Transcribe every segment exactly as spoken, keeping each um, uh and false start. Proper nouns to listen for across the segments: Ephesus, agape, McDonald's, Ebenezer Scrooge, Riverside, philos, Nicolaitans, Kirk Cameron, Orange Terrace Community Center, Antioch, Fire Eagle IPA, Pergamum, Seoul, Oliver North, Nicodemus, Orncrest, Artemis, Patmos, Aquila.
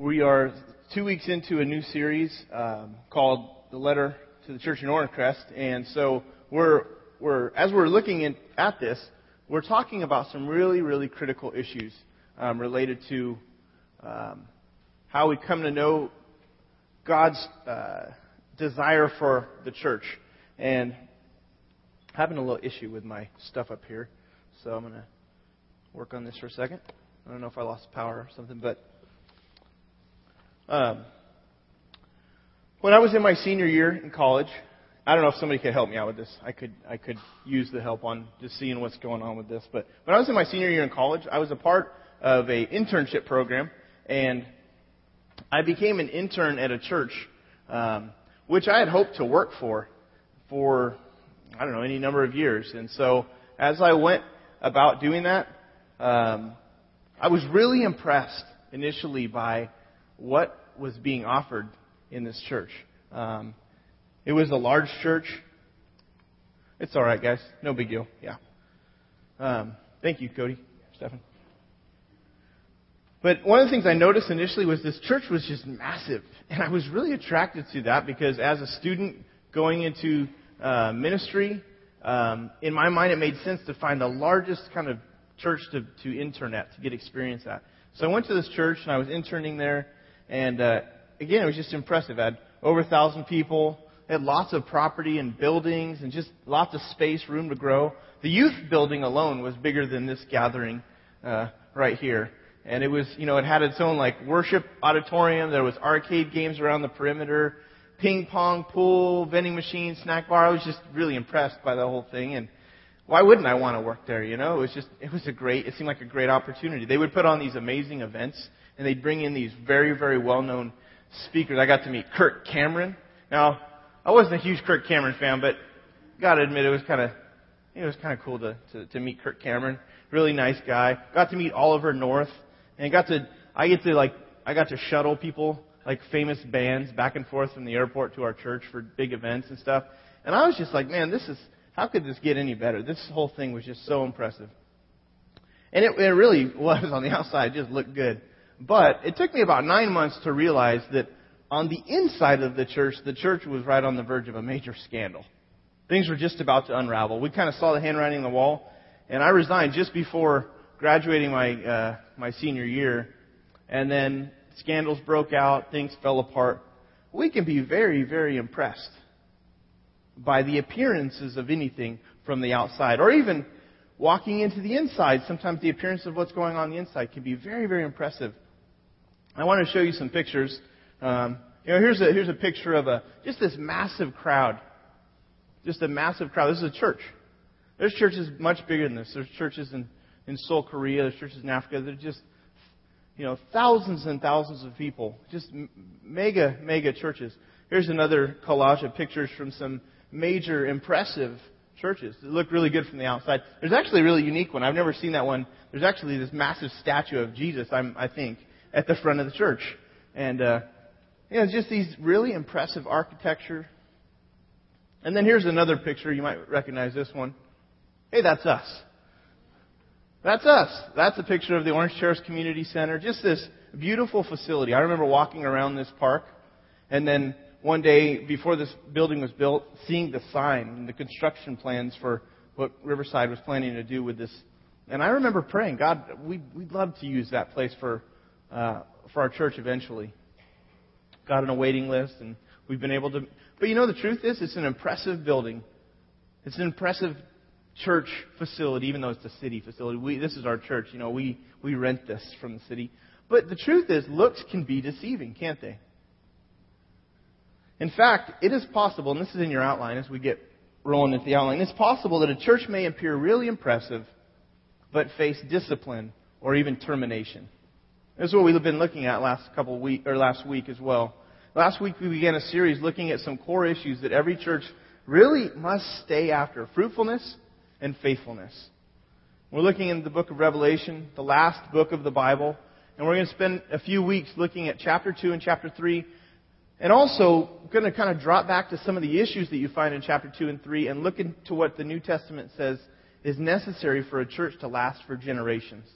We are two weeks into a new series um, called The Letter to the Church in Orncrest, and so we're we're as we're looking in, at this, we're talking about some really really critical issues um, related to um, how we come to know God's uh, desire for the church. And having a little issue with my stuff up here, so I'm gonna work on this for a second. I don't know if I lost power or something, but. Um, when I was in my senior year in college, I don't know if somebody could help me out with this. I could I could use the help on just seeing what's going on with this. But when I was in my senior year in college, I was a part of an internship program, and I became an intern at a church, um, which I had hoped to work for, for, I don't know, any number of years. And so as I went about doing that, um, I was really impressed initially by what was being offered in this church. Um, it was a large church. It's all right, guys. No big deal. Yeah. Um, thank you, Cody, Stefan. But one of the things I noticed initially was this church was just massive. And I was really attracted to that because as a student going into uh, ministry, um, in my mind it made sense to find the largest kind of church to, to intern at, to get experience at. So I went to this church, and I was interning there. And, uh, again, it was just impressive. I had over one thousand people. I had lots of property and buildings and just lots of space, room to grow. The youth building alone was bigger than this gathering uh, right here. And it was, you know, it had its own, like, worship auditorium. There was arcade games around the perimeter, ping pong, pool, vending machine, snack bar. I was just really impressed by the whole thing. And why wouldn't I want to work there, you know? It was just, it was a great, it seemed like a great opportunity. They would put on these amazing events. And they'd bring in these very, very well-known speakers. I got to meet Kirk Cameron. Now, I wasn't a huge Kirk Cameron fan, but gotta admit it was kind of, it was kind of cool to, to to meet Kirk Cameron. Really nice guy. Got to meet Oliver North, and got to I get to like I got to shuttle people like famous bands back and forth from the airport to our church for big events and stuff. And I was just like, man, this is how could this get any better? This whole thing was just so impressive. And it, it really was on the outside, just looked good. But it took me about nine months to realize that on the inside of the church, the church was right on the verge of a major scandal. Things were just about to unravel. We kind of saw the handwriting on the wall, and I resigned just before graduating my uh, my senior year. And then scandals broke out, things fell apart. We can be very, very impressed by the appearances of anything from the outside, or even walking into the inside. Sometimes the appearance of what's going on, on the inside can be very, very impressive. I want to show you some pictures. Um, you know, here's a here's a picture of a just this massive crowd, just a massive crowd. This is a church. There's churches much bigger than this. There's churches in, in Seoul, Korea. There's churches in Africa. They're just, you know, thousands and thousands of people. Just mega mega churches. Here's another collage of pictures from some major impressive churches. They look really good from the outside. There's actually a really unique one. I've never seen that one. There's actually this massive statue of Jesus. I'm, I think. At the front of the church. And, uh, you know, just these really impressive architecture. And then here's another picture. You might recognize this one. Hey, that's us. That's us. That's a picture of the Orange Terrace Community Center. Just this beautiful facility. I remember walking around this park. And then one day before this building was built, seeing the sign and the construction plans for what Riverside was planning to do with this. And I remember praying, God, we'd, we'd love to use that place for Uh, for our church eventually. Got on a waiting list, and we've been able to... But you know, the truth is, it's an impressive building. It's an impressive church facility, even though it's a city facility. We, this is our church. You know, we, we rent this from the city. But the truth is, looks can be deceiving, can't they? In fact, it is possible, and this is in your outline as we get rolling into the outline, it's possible that a church may appear really impressive, but face discipline or even termination. This is what we've been looking at last couple week or last week as well. Last week we began a series looking at some core issues that every church really must stay after: fruitfulness and faithfulness. We're looking in the book of Revelation, the last book of the Bible, and we're going to spend a few weeks looking at chapter two and chapter three, and also going to kind of drop back to some of the issues that you find in chapter two and three, and look into what the New Testament says is necessary for a church to last for generations.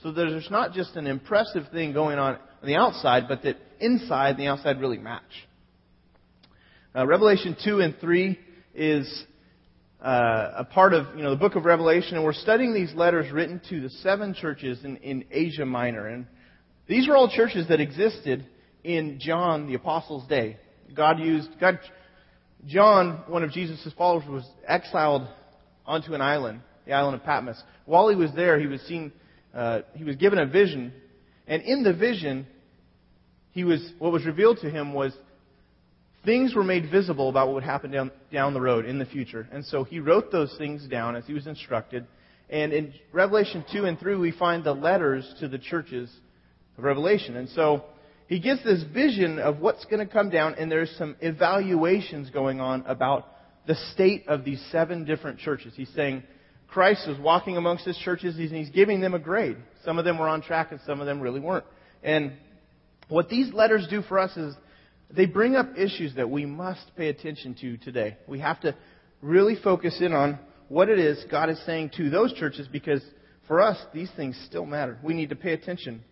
So there's not just an impressive thing going on on the outside, but that inside and the outside really match. Uh, Revelation two and three is uh, a part of, you know, the book of Revelation, and we're studying these letters written to the seven churches in, in Asia Minor. And these were all churches that existed in John the Apostle's day. God used... God, John, one of Jesus' followers, was exiled onto an island, the island of Patmos. While he was there, he was seen, uh, he was given a vision. And in the vision, he was what was revealed to him was things were made visible about what would happen down, down the road in the future. And so he wrote those things down as he was instructed. And in Revelation two and three, we find the letters to the churches of Revelation. And so he gets this vision of what's going to come down, and there's some evaluations going on about the state of these seven different churches. He's saying Christ was walking amongst his churches, and he's giving them a grade. Some of them were on track, and some of them really weren't. And what these letters do for us is they bring up issues that we must pay attention to today. We have to really focus in on what it is God is saying to those churches, because for us, these things still matter. We need to pay attention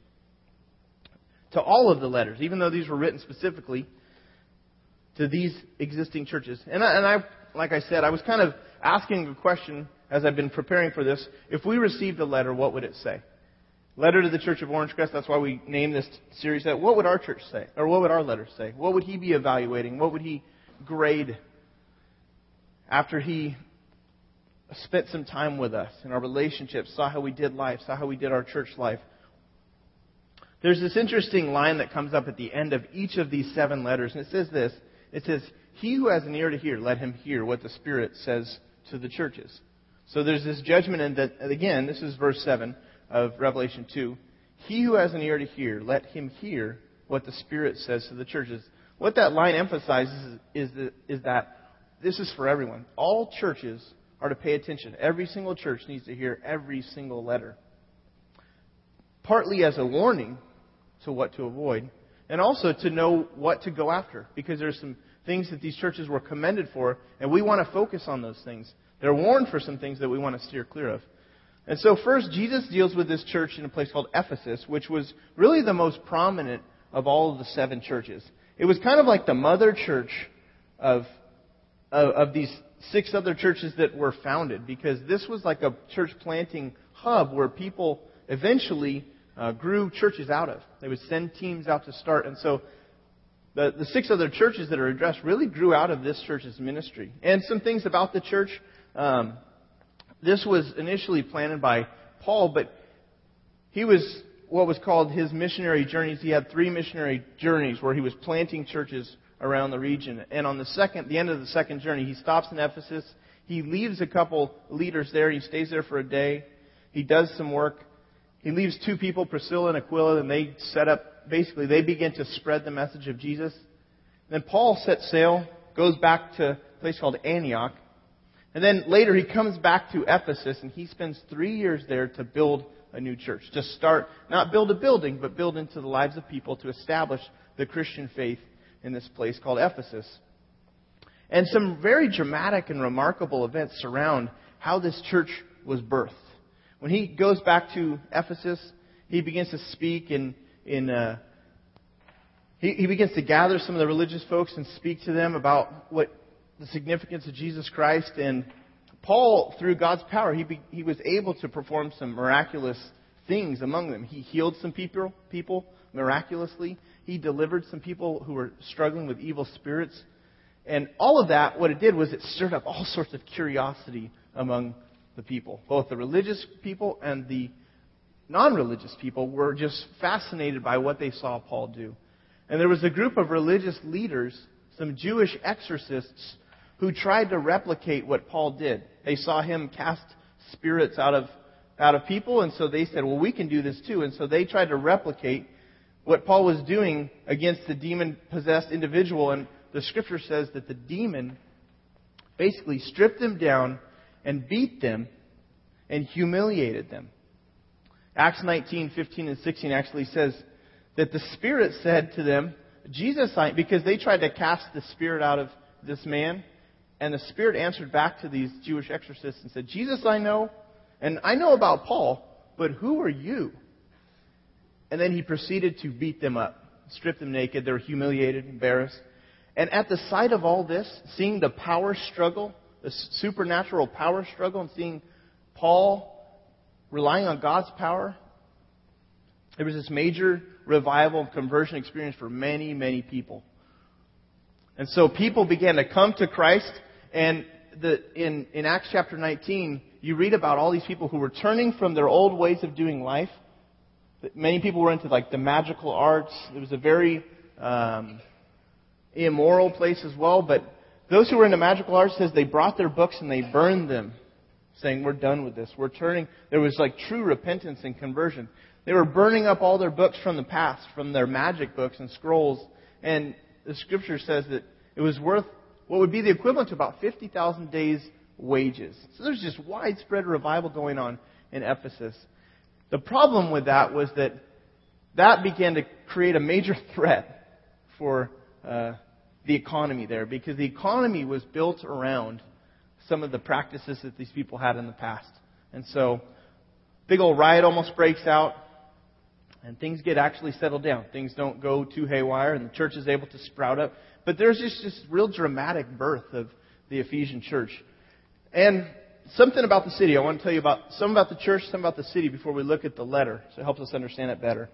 to all of the letters, even though these were written specifically to these existing churches. And I, and I, like I said, I was kind of asking a question as I've been preparing for this. If we received a letter, what would it say? Letter to the Church of Orncrest, that's why we named this series that. What would our church say? Or what would our letter say? What would he be evaluating? What would he grade after he spent some time with us in our relationships, saw how we did life, saw how we did our church life? There's this interesting line that comes up at the end of each of these seven letters, and it says this. It says, "He who has an ear to hear, let him hear what the Spirit says to the churches." So there's this judgment, and that, again, this is verse seven of Revelation two. "He who has an ear to hear, let him hear what the Spirit says to the churches." What that line emphasizes is that, is that this is for everyone. All churches are to pay attention. Every single church needs to hear every single letter. Partly as a warning to what to avoid, and also to know what to go after, because there's some things that these churches were commended for, and we want to focus on those things. They're warned for some things that we want to steer clear of. And so first, Jesus deals with this church in a place called Ephesus, which was really the most prominent of all of the seven churches. It was kind of like the mother church of, of, of these six other churches that were founded, because this was like a church planting hub where people eventually Uh, grew churches out of. They would send teams out to start. And so the, the six other churches that are addressed really grew out of this church's ministry. And some things about the church. Um, this was initially planned by Paul, but he was what was called his missionary journeys. He had three missionary journeys where he was planting churches around the region. And on the second, the end of the second journey, he stops in Ephesus. He leaves a couple leaders there. He stays there for a day. He does some work. He leaves two people, Priscilla and Aquila, and they set up, basically, they begin to spread the message of Jesus. Then Paul sets sail, goes back to a place called Antioch. And then later he comes back to Ephesus, and he spends three years there to build a new church. To start, not build a building, but build into the lives of people to establish the Christian faith in this place called Ephesus. And some very dramatic and remarkable events surround how this church was birthed. When he goes back to Ephesus, he begins to speak and in, in, uh, he, he begins to gather some of the religious folks and speak to them about what the significance of Jesus Christ. And Paul, through God's power, he be, he was able to perform some miraculous things among them. He healed some people, people miraculously. He delivered some people who were struggling with evil spirits. And all of that, what it did was it stirred up all sorts of curiosity among the people. Both the religious people and the non-religious people were just fascinated by what they saw Paul do. And there was a group of religious leaders, some Jewish exorcists, who tried to replicate what Paul did. They saw him cast spirits out of out of people, and so they said, well, we can do this too. And so they tried to replicate what Paul was doing against the demon-possessed individual. And the scripture says that the demon basically stripped them down and beat them, and humiliated them. Acts nineteen, fifteen, and sixteen actually says that the Spirit said to them, Jesus, I, because they tried to cast the Spirit out of this man, and the Spirit answered back to these Jewish exorcists and said, Jesus, I know, and I know about Paul, but who are you And then he proceeded to beat them up, strip them naked. They were humiliated, embarrassed. And at the sight of all this, seeing the power struggle, the supernatural power struggle, and seeing Paul relying on God's power, there was this major revival and conversion experience for many, many people. And so people began to come to Christ. And the, in, in Acts chapter nineteen, you read about all these people who were turning from their old ways of doing life. Many people were into like the magical arts. It was a very um, immoral place as well. But those who were into magical arts, says they brought their books and they burned them, saying, "We're done with this. We're turning." There was like true repentance and conversion. They were burning up all their books from the past, from their magic books and scrolls. And the scripture says that it was worth what would be the equivalent to about fifty thousand days' wages. So there's just widespread revival going on in Ephesus. The problem with that was that that began to create a major threat for uh, the economy there, because the economy was built around some of the practices that these people had in the past. And so, big old riot almost breaks out, and things get actually settled down. Things don't go too haywire, and the church is able to sprout up. But there's just this real dramatic birth of the Ephesian church. And something about the city. I want to tell you about some about the church, some about the city before we look at the letter, so it helps us understand it better.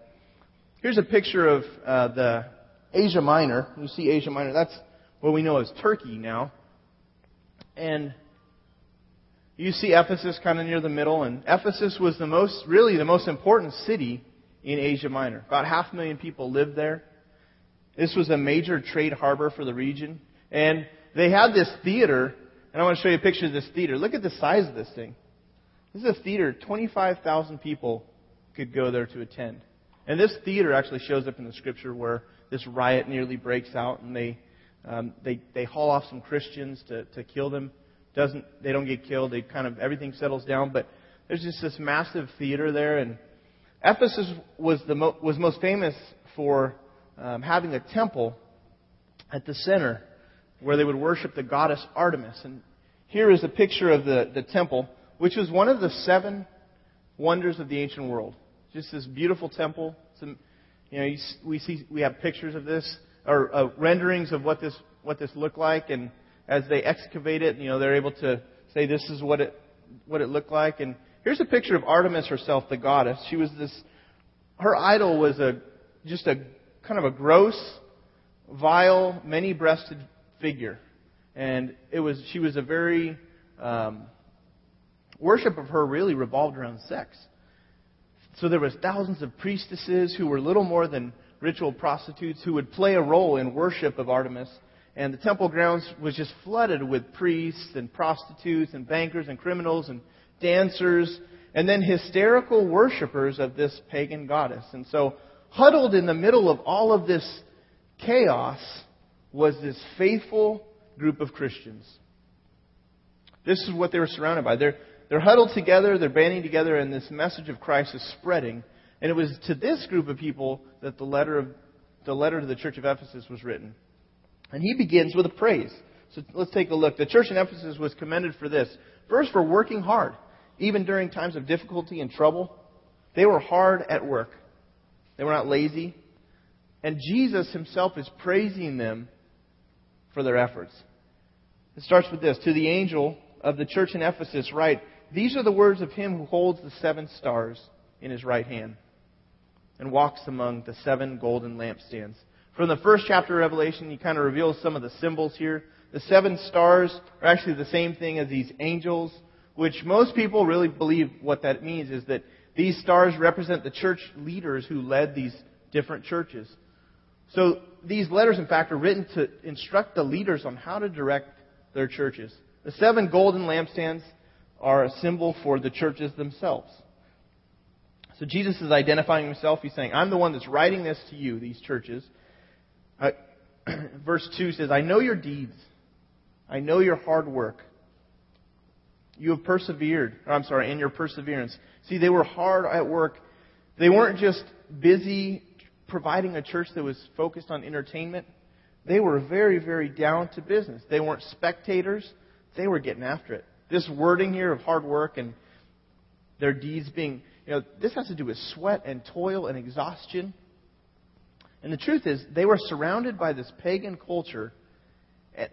Here's a picture of uh, the Asia Minor. You see Asia Minor. That's what we know as Turkey now. And you see Ephesus kind of near the middle. And Ephesus was the most, really the most important city in Asia Minor. About half a million people lived there. This was a major trade harbor for the region. And they had this theater. And I want to show you a picture of this theater. Look at the size of this thing. This is a theater. twenty-five thousand people could go there to attend. And this theater actually shows up in the scripture where this riot nearly breaks out, and they um, they, they haul off some Christians to, to kill them. Doesn't they don't get killed. They kind of everything settles down. But there's just this massive theater there. And Ephesus was the mo- was most famous for um, having a temple at the center where they would worship the goddess Artemis. And here is a picture of the, the temple, which was one of the seven wonders of the ancient world. Just this beautiful temple. Some, you know, you, we see we have pictures of this, or uh, renderings of what this what this looked like. And as they excavate it, you know, they're able to say this is what it what it looked like. And here's a picture of Artemis herself, the goddess. She was this. Her idol was a just a kind of a gross, vile, many-breasted figure. And it was she was a very um, worship of her really revolved around sex. So there was thousands of priestesses who were little more than ritual prostitutes who would play a role in worship of Artemis. And the temple grounds was just flooded with priests and prostitutes and bankers and criminals and dancers and then hysterical worshipers of this pagan goddess. And so huddled in the middle of all of this chaos was this faithful group of Christians. This is what they were surrounded by. They're, they're huddled together, they're banding together, and this message of Christ is spreading. And it was to this group of people that the letter of the letter to the church of Ephesus was written. And he begins with a praise. So let's take a look. The church in Ephesus was commended for this. First, for working hard, even during times of difficulty and trouble. They were hard at work. They were not lazy. And Jesus himself is praising them for their efforts. It starts with this. To the angel of the church in Ephesus write, "These are the words of him who holds the seven stars in his right hand and walks among the seven golden lampstands." From the first chapter of Revelation, he kind of reveals some of the symbols here. The seven stars are actually the same thing as these angels, which most people really believe what that means is that these stars represent the church leaders who led these different churches. So these letters, in fact, are written to instruct the leaders on how to direct their churches. The seven golden lampstands are a symbol for the churches themselves. So Jesus is identifying himself. He's saying, "I'm the one that's writing this to you, these churches." Uh, verse two says, "I know your deeds. I know your hard work. You have persevered. Or I'm sorry, and your perseverance." See, they were hard at work. They weren't just busy providing a church that was focused on entertainment. They were very, very down to business. They weren't spectators. They were getting after it. This wording here of hard work and their deeds being You know, this has to do with sweat and toil and exhaustion. And the truth is, they were surrounded by this pagan culture.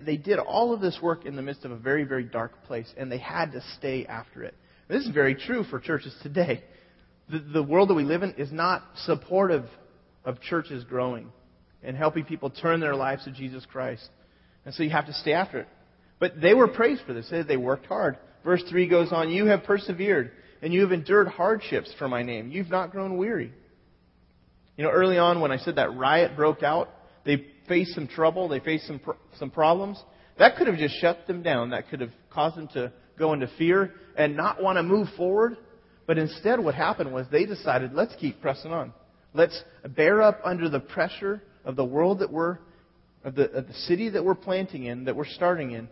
They did all of this work in the midst of a very, very dark place, and they had to stay after it. This is very true for churches today. The, the world that we live in is not supportive of churches growing and helping people turn their lives to Jesus Christ. And so you have to stay after it. But they were praised for this. They worked hard. Verse three goes on, "You have persevered, and you have endured hardships for my name. You've not grown weary." You know, early on when I said that riot broke out, they faced some trouble, they faced some pro- some problems. That could have just shut them down. That could have caused them to go into fear and not want to move forward. But instead what happened was they decided, let's keep pressing on. Let's bear up under the pressure of the world that we're, of the, of the city that we're planting in, that we're starting in,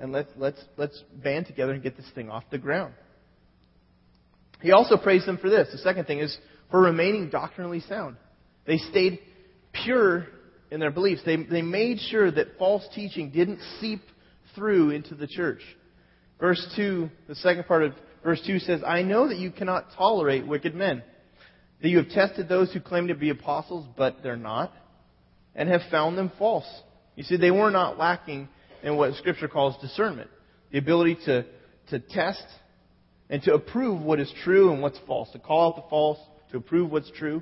and let's let's let's band together and get this thing off the ground. He also praised them for this. The second thing is for remaining doctrinally sound. They stayed pure in their beliefs. They they made sure that false teaching didn't seep through into the church. Verse two, the second part of verse two says, "I know that you cannot tolerate wicked men, that you have tested those who claim to be apostles, but they're not, and have found them false." You see, they were not lacking in what Scripture calls discernment, the ability to, to test and to approve what is true and what's false, to call out the false, to approve what's true.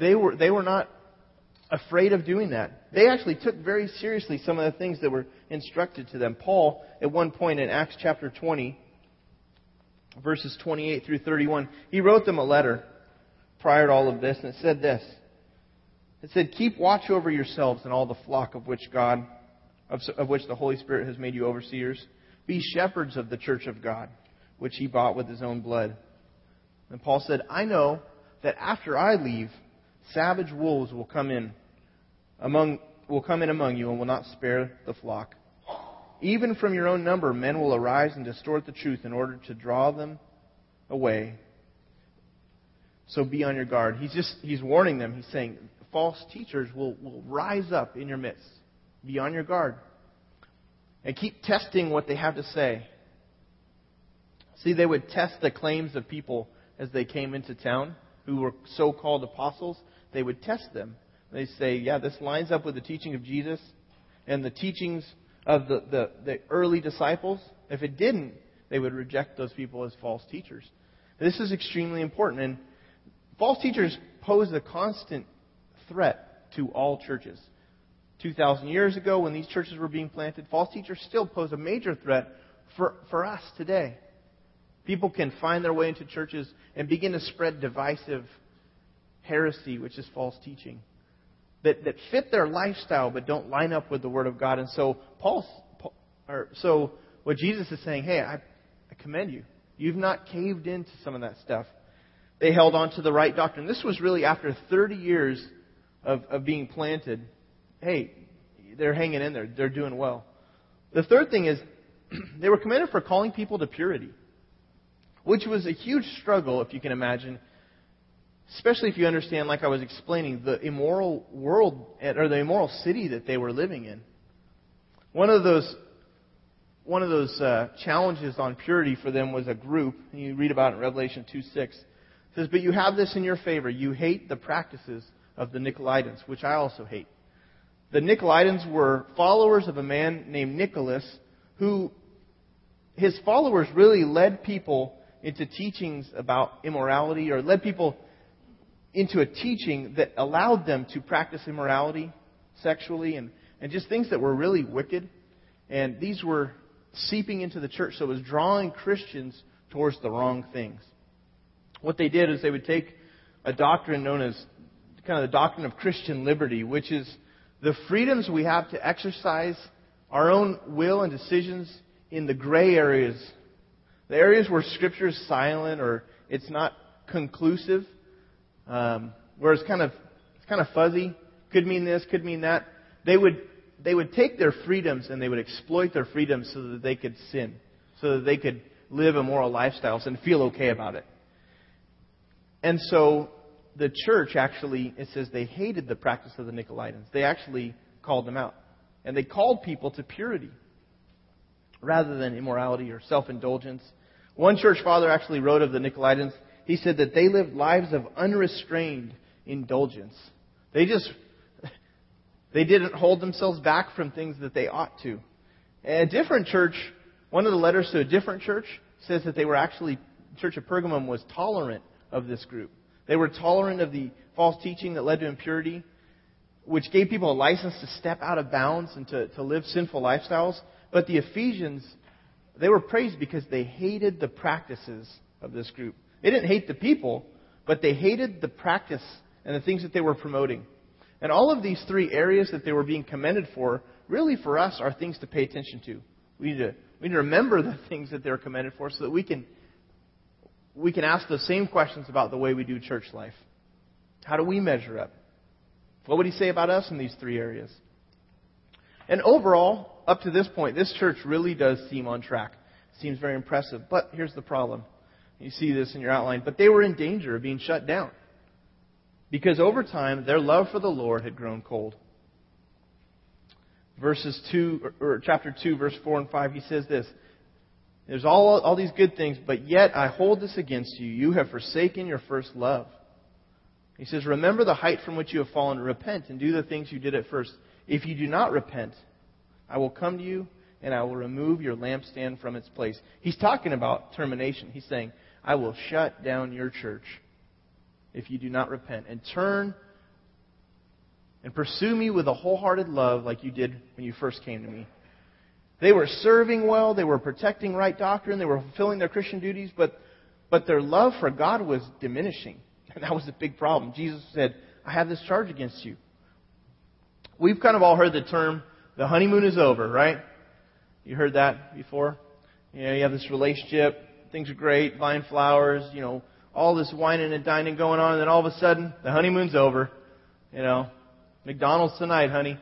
They were they were not afraid of doing that. They actually took very seriously some of the things that were instructed to them. Paul, at one point in Acts chapter twenty, verses twenty-eight through thirty-one, he wrote them a letter prior to all of this, and it said this. It said, "Keep watch over yourselves and all the flock of which God, of, of which the Holy Spirit has made you overseers. Be shepherds of the church of God, which he bought with his own blood." And Paul said, "I know that after I leave, savage wolves will come in among will come in among you and will not spare the flock. Even from your own number, men will arise and distort the truth in order to draw them away. So be on your guard." He's just he's warning them. He's saying false teachers will, will rise up in your midst. Be on your guard. And keep testing what they have to say. See, they would test the claims of people as they came into town who were so-called apostles. They would test them. They say, yeah, this lines up with the teaching of Jesus and the teachings of the, the, the early disciples. If it didn't, they would reject those people as false teachers. This is extremely important. And false teachers pose a constant threat to all churches. two thousand years ago, when these churches were being planted, false teachers still pose a major threat for, for us today. People can find their way into churches and begin to spread divisive heresy, which is false teaching, that, that fit their lifestyle but don't line up with the Word of God. And so Paul, or so what Jesus is saying, hey, I, I commend you. You've not caved into some of that stuff. They held on to the right doctrine. This was really after thirty years of, of being planted. Hey, they're hanging in there. They're doing well. The third thing is they were commended for calling people to purity, which was a huge struggle, if you can imagine, especially if you understand, like I was explaining, the immoral world or the immoral city that they were living in. One of those, one of those uh, challenges on purity for them was a group, and you read about it in Revelation two six. It says, "But you have this in your favor. You hate the practices of the Nicolaitans, which I also hate." The Nicolaitans were followers of a man named Nicholas, who his followers really led people into teachings about immorality, or led people into a teaching that allowed them to practice immorality sexually and, and just things that were really wicked. And these were seeping into the church, so it was drawing Christians towards the wrong things. What they did is they would take a doctrine known as kind of the doctrine of Christian liberty, which is the freedoms we have to exercise our own will and decisions in the gray areas, the areas where Scripture is silent or it's not conclusive, um, where it's kind of it's kind of fuzzy, could mean this, could mean that. They would they would take their freedoms and they would exploit their freedoms so that they could sin, so that they could live immoral lifestyles and feel okay about it. And so the church actually, it says they hated the practice of the Nicolaitans. They actually called them out, and they called people to purity rather than immorality or self-indulgence. One church father actually wrote of the Nicolaitans, he said that they lived lives of unrestrained indulgence. They just, they didn't hold themselves back from things that they ought to. A different church, one of the letters to a different church says that they were actually, the church of Pergamum was tolerant of this group. They were tolerant of the false teaching that led to impurity, which gave people a license to step out of bounds and to, to live sinful lifestyles. But the Ephesians, they were praised because they hated the practices of this group. They didn't hate the people, but they hated the practice and the things that they were promoting. And all of these three areas that they were being commended for, really for us, are things to pay attention to. We need to, we need to remember the things that they were commended for so that we can we can ask those same questions about the way we do church life. How do we measure up? What would he say about us in these three areas? And overall, up to this point, this church really does seem on track. It seems very impressive. But here's the problem. You see this in your outline. But they were in danger of being shut down, because over time, their love for the Lord had grown cold. Verses two, or chapter two, verse four and five, he says this. There's all, all these good things, but yet I hold this against you. You have forsaken your first love. He says, remember the height from which you have fallen. Repent and do the things you did at first. If you do not repent, I will come to you and I will remove your lampstand from its place. He's talking about termination. He's saying, I will shut down your church if you do not repent and turn and pursue me with a wholehearted love like you did when you first came to me. They were serving well. They were protecting right doctrine. They were fulfilling their Christian duties. But but their love for God was diminishing. And that was a big problem. Jesus said, I have this charge against you. We've kind of all heard the term, the honeymoon is over, right? You heard that before? You know, you have this relationship. Things are great. Vine flowers, you know, all this whining and dining going on. And then all of a sudden, the honeymoon's over. You know, McDonald's tonight, honey.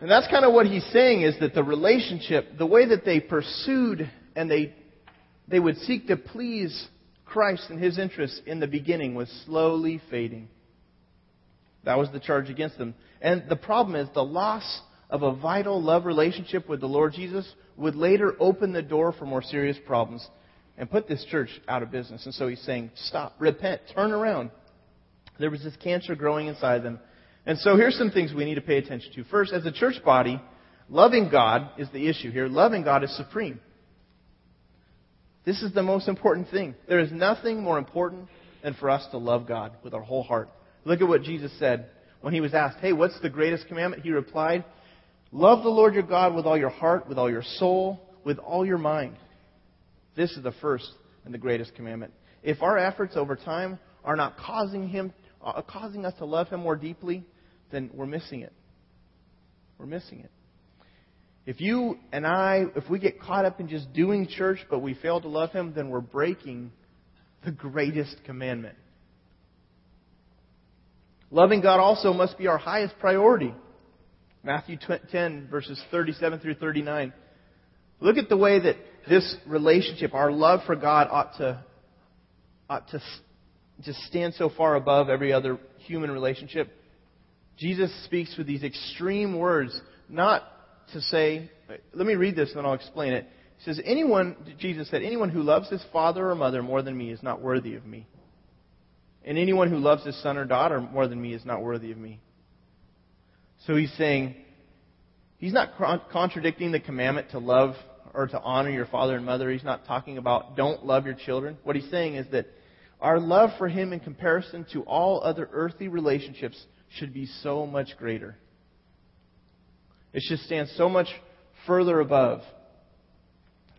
And that's kind of what he's saying, is that the relationship, the way that they pursued and they they would seek to please Christ and his interests in the beginning was slowly fading. That was the charge against them. And the problem is the loss of a vital love relationship with the Lord Jesus would later open the door for more serious problems and put this church out of business. And so he's saying, stop, repent, turn around. There was this cancer growing inside them. And so here's some things we need to pay attention to. First, as a church body, loving God is the issue here. Loving God is supreme. This is the most important thing. There is nothing more important than for us to love God with our whole heart. Look at what Jesus said when he was asked, hey, what's the greatest commandment? He replied, love the Lord your God with all your heart, with all your soul, with all your mind. This is the first and the greatest commandment. If our efforts over time are not causing him, uh, causing us to love him more deeply, then we're missing it. We're missing it. If you and I, if we get caught up in just doing church, but we fail to love him, then we're breaking the greatest commandment. Loving God also must be our highest priority. Matthew ten, verses thirty-seven through thirty-nine. Look at the way that this relationship, our love for God, ought to, ought to just stand so far above every other human relationship. Jesus speaks with these extreme words, not to say, let me read this and then I'll explain it. He says, anyone, Jesus said, anyone who loves his father or mother more than me is not worthy of me. And anyone who loves his son or daughter more than me is not worthy of me. So he's saying, he's not contradicting the commandment to love or to honor your father and mother. He's not talking about don't love your children. What he's saying is that our love for him in comparison to all other earthly relationships should be so much greater. It should stand so much further above.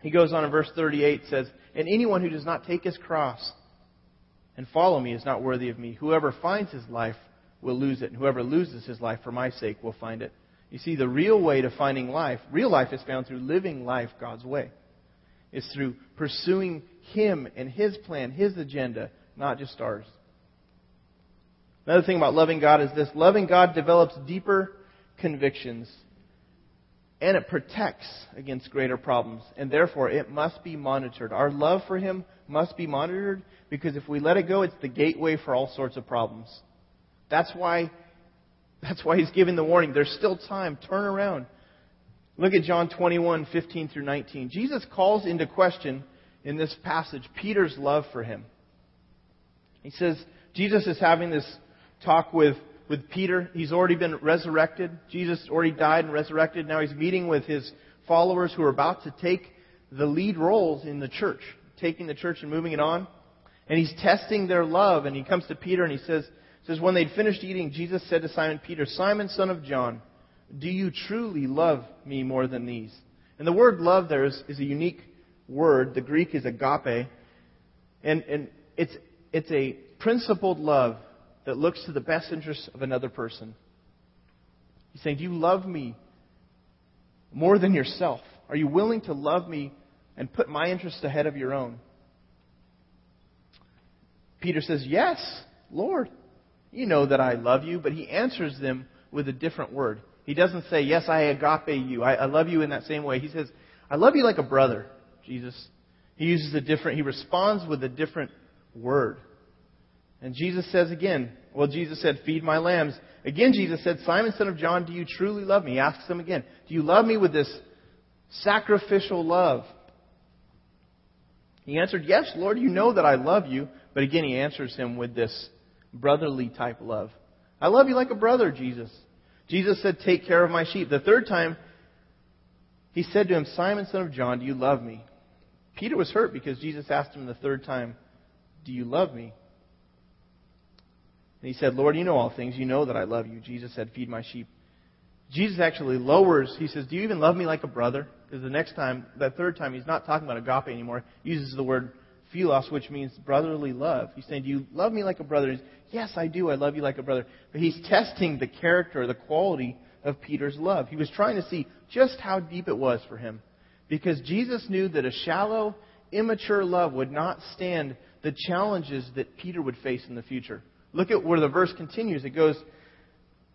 He goes on in verse thirty-eight, says, and anyone who does not take his cross and follow me is not worthy of me. Whoever finds his life will lose it, and whoever loses his life for my sake will find it. You see, the real way to finding life, real life is found through living life God's way. It's through pursuing him and his plan, his agenda, not just ours. Another thing about loving God is this. Loving God develops deeper convictions, and it protects against greater problems, and therefore it must be monitored. Our love for him must be monitored, because if we let it go, it's the gateway for all sorts of problems. That's why, that's why he's giving the warning. There's still time. Turn around. Look at John twenty-one, fifteen through nineteen. Jesus calls into question in this passage, Peter's love for him. He says, Jesus is having this talk with, with Peter. He's already been resurrected. Jesus already died and resurrected. Now he's meeting with his followers who are about to take the lead roles in the church, taking the church and moving it on. And he's testing their love. And he comes to Peter and he says, says when they'd finished eating, Jesus said to Simon Peter, Simon, son of John, do you truly love me more than these? And the word love there is, is a unique word. The Greek is agape. And, and it's it's a principled love that looks to the best interests of another person. He's saying, do you love me more than yourself? Are you willing to love me and put my interests ahead of your own? Peter says, yes, Lord, you know that I love you. But he answers them with a different word. He doesn't say, yes, I agape you. I, I love you in that same way. He says, I love you like a brother, Jesus. He uses a different, he responds with a different word. And Jesus says again, well, Jesus said, feed my lambs. Again, Jesus said, Simon, son of John, do you truly love me? He asks them again, do you love me with this sacrificial love? He answered, yes, Lord, you know that I love you. But again, he answers him with this brotherly type love. I love you like a brother, Jesus. Jesus said, take care of my sheep. The third time, he said to him, Simon, son of John, do you love me? Peter was hurt because Jesus asked him the third time, do you love me? And he said, Lord, you know all things. You know that I love you. Jesus said, feed my sheep. Jesus actually lowers. He says, do you even love me like a brother? Because the next time, that third time, he's not talking about agape anymore. He uses the word philos, which means brotherly love. He's saying, do you love me like a brother? He's, yes, I do. I love you like a brother. But he's testing the character, the quality of Peter's love. He was trying to see just how deep it was for him. Because Jesus knew that a shallow, immature love would not stand the challenges that Peter would face in the future. Look at where the verse continues. It goes,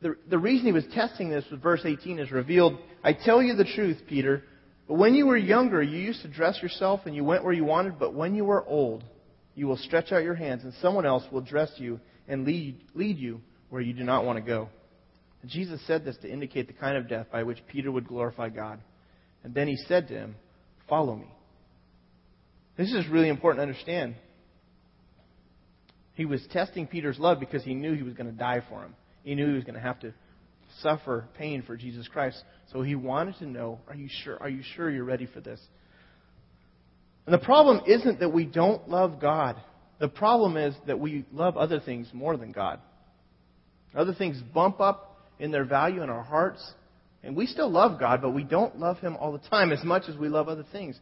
the, the reason he was testing this with verse eighteen is revealed. I tell you the truth, Peter, but when you were younger, you used to dress yourself and you went where you wanted. But when you are old, you will stretch out your hands and someone else will dress you and lead, lead you where you do not want to go. And Jesus said this to indicate the kind of death by which Peter would glorify God. And then he said to him, follow me. This is really important to understand. He was testing Peter's love because he knew he was going to die for him. He knew he was going to have to suffer pain for Jesus Christ. So he wanted to know, are you sure? Are you sure you're ready for this? And the problem isn't that we don't love God. The problem is that we love other things more than God. Other things bump up in their value in our hearts. And we still love God, but we don't love Him all the time as much as we love other things.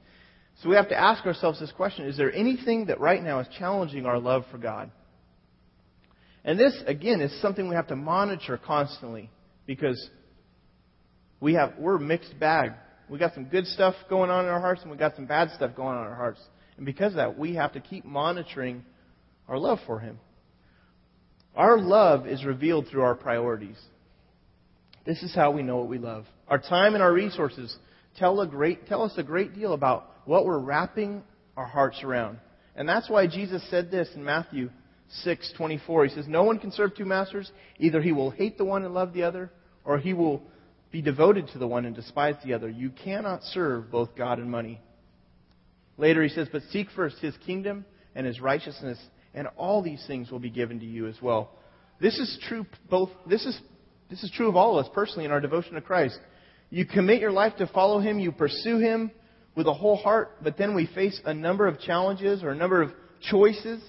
So we have to ask ourselves this question. Is there anything that right now is challenging our love for God? And this, again, is something we have to monitor constantly because we have, we're a mixed bag. We got some good stuff going on in our hearts and we got some bad stuff going on in our hearts. And because of that, we have to keep monitoring our love for Him. Our love is revealed through our priorities. This is how we know what we love. Our time and our resources tell a great, tell us a great deal about what we're wrapping our hearts around. And that's why Jesus said this in Matthew six twenty-four. He says, no one can serve two masters. Either he will hate the one and love the other, or he will be devoted to the one and despise the other. You cannot serve both God and money. Later he says, but seek first his kingdom and his righteousness, and all these things will be given to you as well. This is true both. This is This is true of all of us personally in our devotion to Christ. You commit your life to follow Him. You pursue Him with a whole heart. But then we face a number of challenges or a number of choices.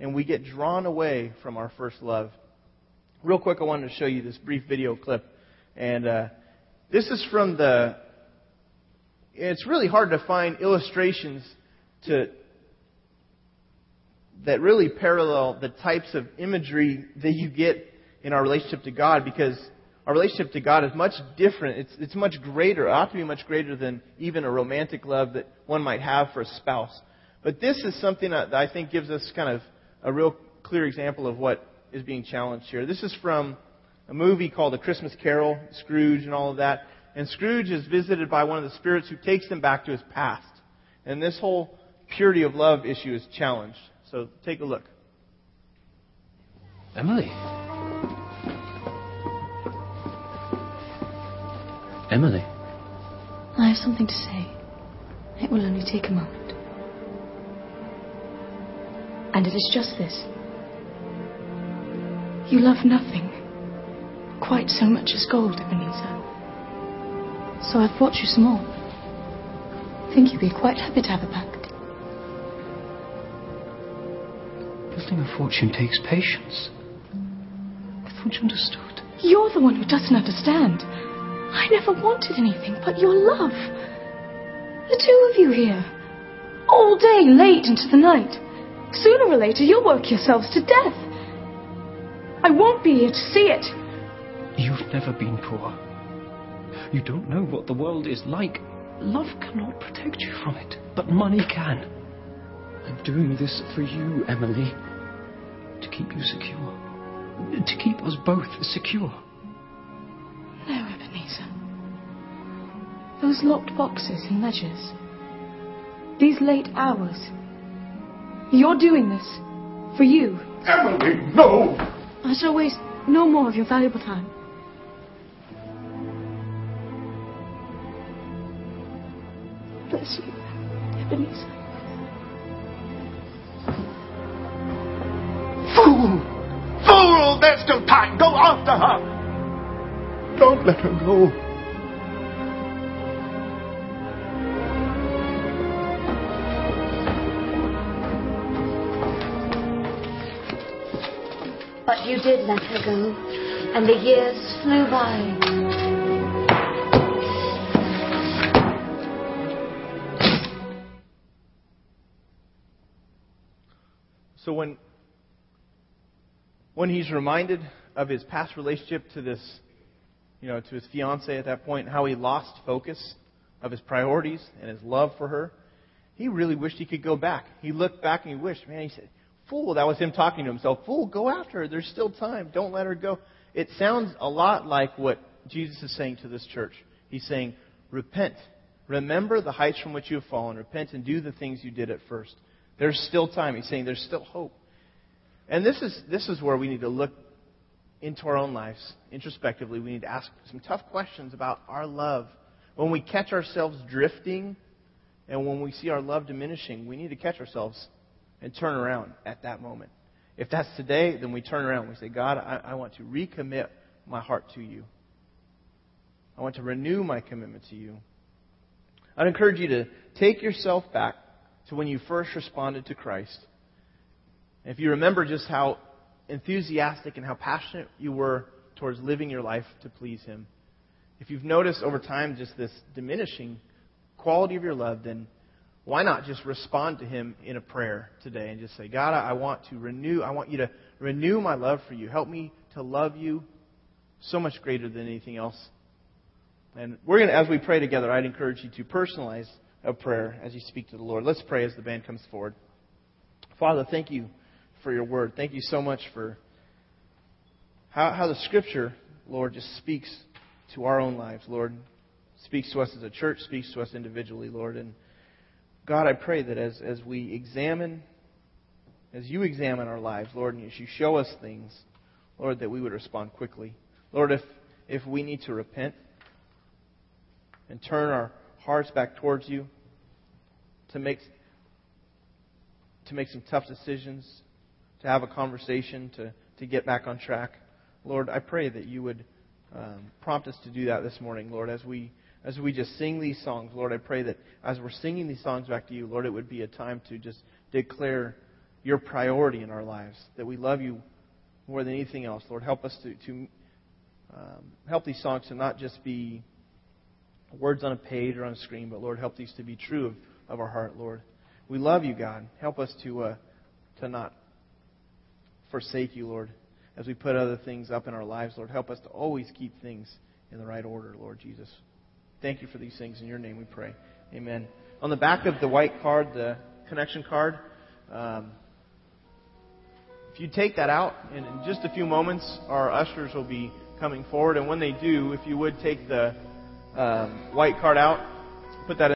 And we get drawn away from our first love. Real quick, I wanted to show you this brief video clip. And uh, this is from the... It's really hard to find illustrations to... that really parallel the types of imagery that you get in our relationship to God, because our relationship to God is much different. It's it's much greater. It ought to be much greater than even a romantic love that one might have for a spouse. But this is something that I think gives us kind of a real clear example of what is being challenged here. This is from a movie called A Christmas Carol, Scrooge and all of that. And Scrooge is visited by one of the spirits who takes him back to his past. And this whole purity of love issue is challenged. So take a look. Emily. Emily. I have something to say. It will only take a moment. And it is just this. You love nothing quite so much as gold, Ebenezer. So I've brought you some more. I think you'd be quite happy to have a pack. Building a fortune takes patience. I thought you understood. You're the one who doesn't understand. I never wanted anything but your love. The two of you here. All day, late into the night. Sooner or later, you'll work yourselves to death. I won't be here to see it. You've never been poor. You don't know what the world is like. Love cannot protect you from it, but money can. I'm doing this for you, Emily. To keep you secure. To keep us both secure. No, Ebenezer. Those locked boxes and ledgers. These late hours. You're doing this. For you. Emily, no! I shall waste no more of your valuable time. Bless you, Ebenezer. Fool! Fool! There's still time! Go after her! Don't let her go. But you did let her go, and the years flew by. So when when he's reminded of his past relationship to this, you know, to his fiancée at that point, how he lost focus of his priorities and his love for her, he really wished he could go back. He looked back and he wished, man, he said, fool, that was him talking to himself. Fool, go after her. There's still time. Don't let her go. It sounds a lot like what Jesus is saying to this church. He's saying, repent. Remember the heights from which you have fallen. Repent and do the things you did at first. There's still time. He's saying there's still hope. And this is this is where we need to look into our own lives introspectively. We need to ask some tough questions about our love. When we catch ourselves drifting and when we see our love diminishing, we need to catch ourselves and turn around at that moment. If that's today, then we turn around. We say, God, I, I want to recommit my heart to you. I want to renew my commitment to you. I'd encourage you to take yourself back to when you first responded to Christ. If you remember just how enthusiastic and how passionate you were towards living your life to please Him. If you've noticed over time just this diminishing quality of your love, then why not just respond to Him in a prayer today and just say, God, I want to renew, I want you to renew my love for you. Help me to love you so much greater than anything else. And we're going to, as we pray together, I'd encourage you to personalize of prayer as you speak to the Lord. Let's pray as the band comes forward. Father, thank you for your word. Thank you so much for how, how the Scripture, Lord, just speaks to our own lives, Lord. Speaks to us as a church, speaks to us individually, Lord. And God, I pray that as, as we examine, as you examine our lives, Lord, and as you show us things, Lord, that we would respond quickly. Lord, if, if we need to repent and turn our hearts back towards you, to make to make some tough decisions, to have a conversation, to, to get back on track. Lord, I pray that you would um, prompt us to do that this morning, Lord, as we as we just sing these songs. Lord, I pray that as we're singing these songs back to you, Lord, it would be a time to just declare your priority in our lives, that we love you more than anything else. Lord, help us to, to um, help these songs to not just be words on a page or on a screen, but Lord, help these to be true of, of our heart, Lord. We love you, God. Help us to uh, to not forsake you, Lord, as we put other things up in our lives, Lord. Help us to always keep things in the right order, Lord Jesus. Thank you for these things. In your name we pray. Amen. On the back of the white card, the connection card, um, if you take that out, and in just a few moments, our ushers will be coming forward. And when they do, if you would take the Um, white card out, put that in.